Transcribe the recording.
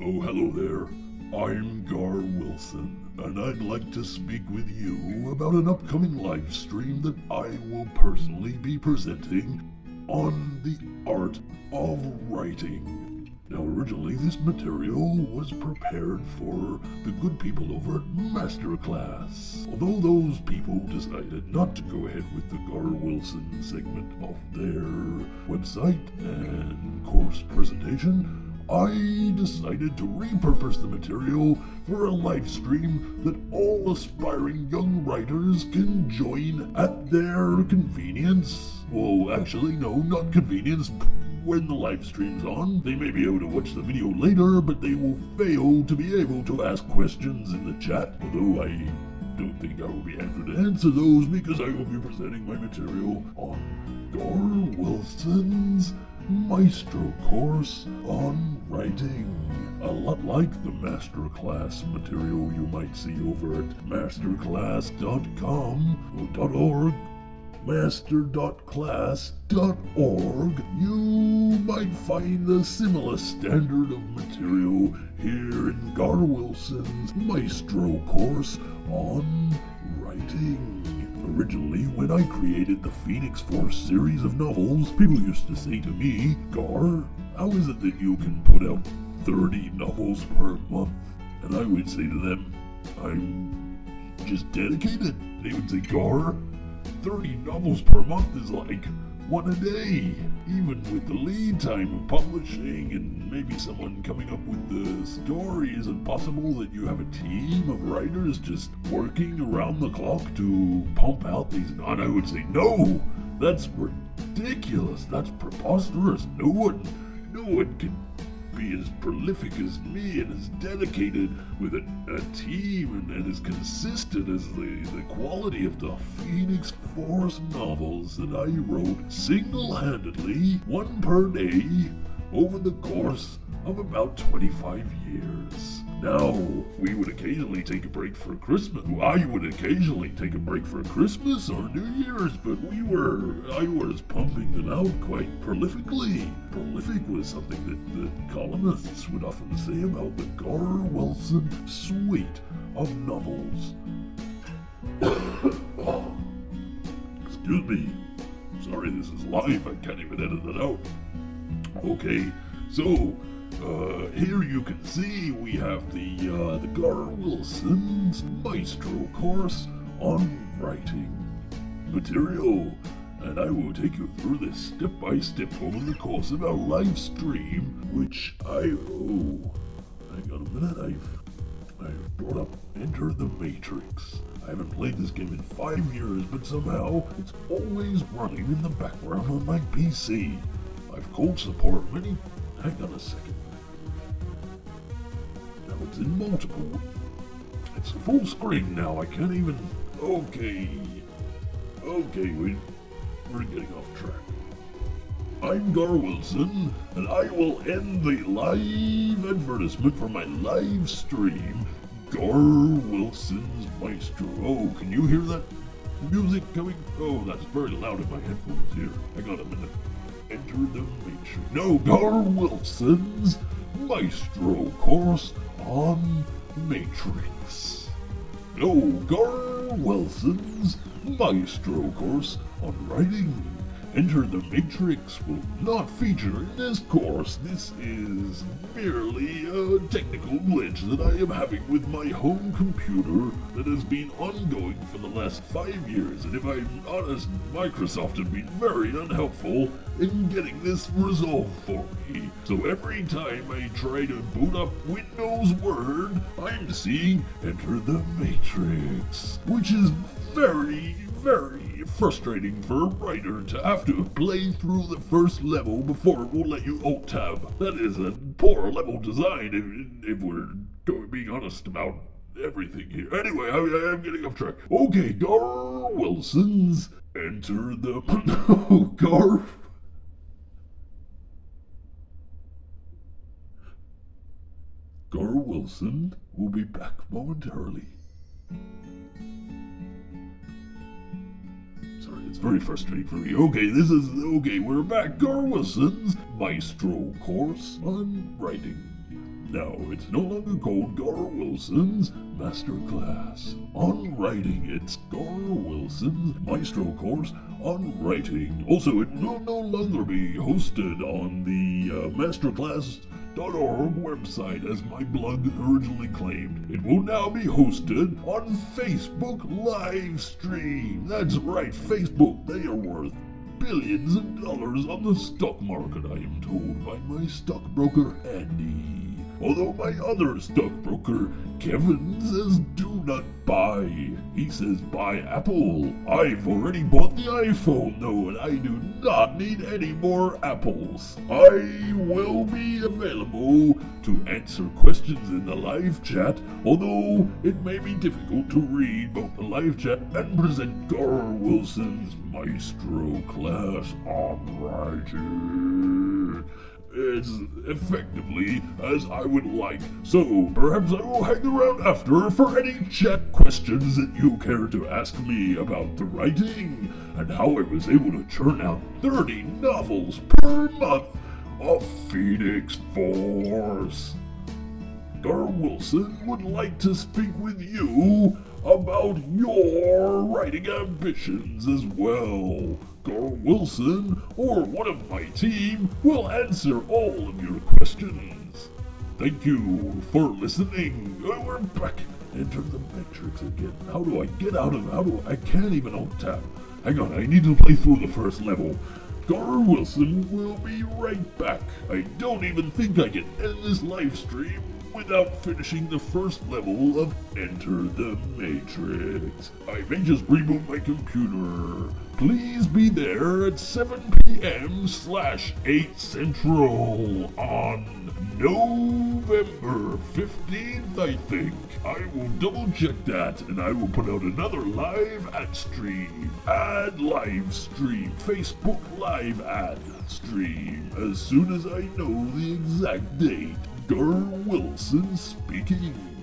Oh, hello there. I'm Gar Wilson, and I'd like to speak with you about an upcoming live stream that I will personally be presenting on the art of writing. Now, originally, this material was prepared for the good people over at Masterclass, although those people decided not to go ahead with the Gar Wilson segment of their website and course presentation. I decided to repurpose the material for a live stream that all aspiring young writers can join at their convenience. Well, actually, no, not convenience. When the live stream's on, they may be able to watch the video later, but they will fail to be able to ask questions in the chat, although I don't think I will be able to answer those because I will be presenting my material on Gar Wilson's Maestro course on writing, a lot like the Masterclass material you might see over at masterclass.com or .org, master.class.org. You might find a similar standard of material here in Gar Wilson's Maestro course on writing. Originally, when I created the Phoenix Force series of novels, people used to say to me, Gar, how is it that you can put out 30 novels per month? And I would say to them, I'm just dedicated. They would say, Gar, 30 novels per month is like one a day. Even with the lead time of publishing and maybe someone coming up with the story, is it possible that you have a team of writers just working around the clock to pump out these? And I would say, no, that's ridiculous, that's preposterous. No one can be as prolific as me and as dedicated with a team and as consistent as the quality of the Phoenix Force novels that I wrote single-handedly, one per day, over the course of about 25 years. Now, we would occasionally take a break for Christmas. I would occasionally take a break for Christmas or New Year's, but I was pumping them out quite prolifically. Prolific was something that the columnists would often say about the Gar Wilson suite of novels. Excuse me. Sorry, this is live. I can't even edit that out. Okay, so here you can see we have the Gar Wilson's Maestro course on writing material, and I will take you through this step by step over the course of our live stream, which hang on a minute, I've brought up Enter the Matrix. I haven't played this game in 5 years, but somehow it's always running in the background on my PC. I've called support many. Hang on a second. Now it's in multiple. It's full screen now. I can't even. Okay, we're getting off track. I'm Gar Wilson, and I will end the live advertisement for my live stream, Gar Wilson's Maestro. Oh, can you hear that music coming? Oh, that's very loud in my headphones here. Hang on a minute. Enter the Matrix. No, Gar Wilson's Maestro course on Matrix. No, Gar Wilson's Maestro course on writing. Enter the Matrix will not feature in this course. This is merely a technical glitch that I am having with my home computer that has been ongoing for the last 5 years, and if I'm honest, Microsoft has been very unhelpful in getting this resolved for me. So every time I try to boot up Windows Word, I'm seeing Enter the Matrix, which is very, very frustrating for a writer to have to play through the first level before it will let you alt-tab. That is a poor level design if we're being honest about everything here. Anyway, I'm getting off track. Okay, Gar Wilson's Enter the... No, Gar... Gar Wilson will be back momentarily. It's very frustrating for me. Okay, we're back. Gar Wilson's Maestro course on writing. Now, it's no longer called Gar Wilson's Masterclass on Writing. It's Gar Wilson's Maestro Course on Writing. Also, it will no longer be hosted on the Masterclass.org website, as my blog originally claimed. It will now be hosted on Facebook live stream. That's right, Facebook. They are worth billions of dollars on the stock market, I am told by my stockbroker, Andy. Although my other stockbroker, Kevin, says do not buy. He says buy Apple. I've already bought the iPhone, though, and I do not need any more apples. I will be available to answer questions in the live chat, although it may be difficult to read both the live chat and present Gar Wilson's Maestro Class on Writing as effectively as I would like. So perhaps I will hang around after for any chat questions that you care to ask me about the writing and how I was able to churn out 30 novels per month of Phoenix Force. Gar Wilson would like to speak with you about your writing ambitions as well. Gar Wilson or one of my team will answer all of your questions. Thank you for listening. We're back. Enter the Matrix again. How do I get out of? I can't even alt-tab. Hang on, I need to play through the first level. Gar Wilson will be right back. I don't even think I can end this live stream without finishing the first level of Enter the Matrix. I may just reboot my computer. Please be there at 7 p.m. / 8 Central on November 15th, I think. I will double check that, and I will put out another live ad stream, Facebook live ad stream, as soon as I know the exact date. Gar Wilson speaking.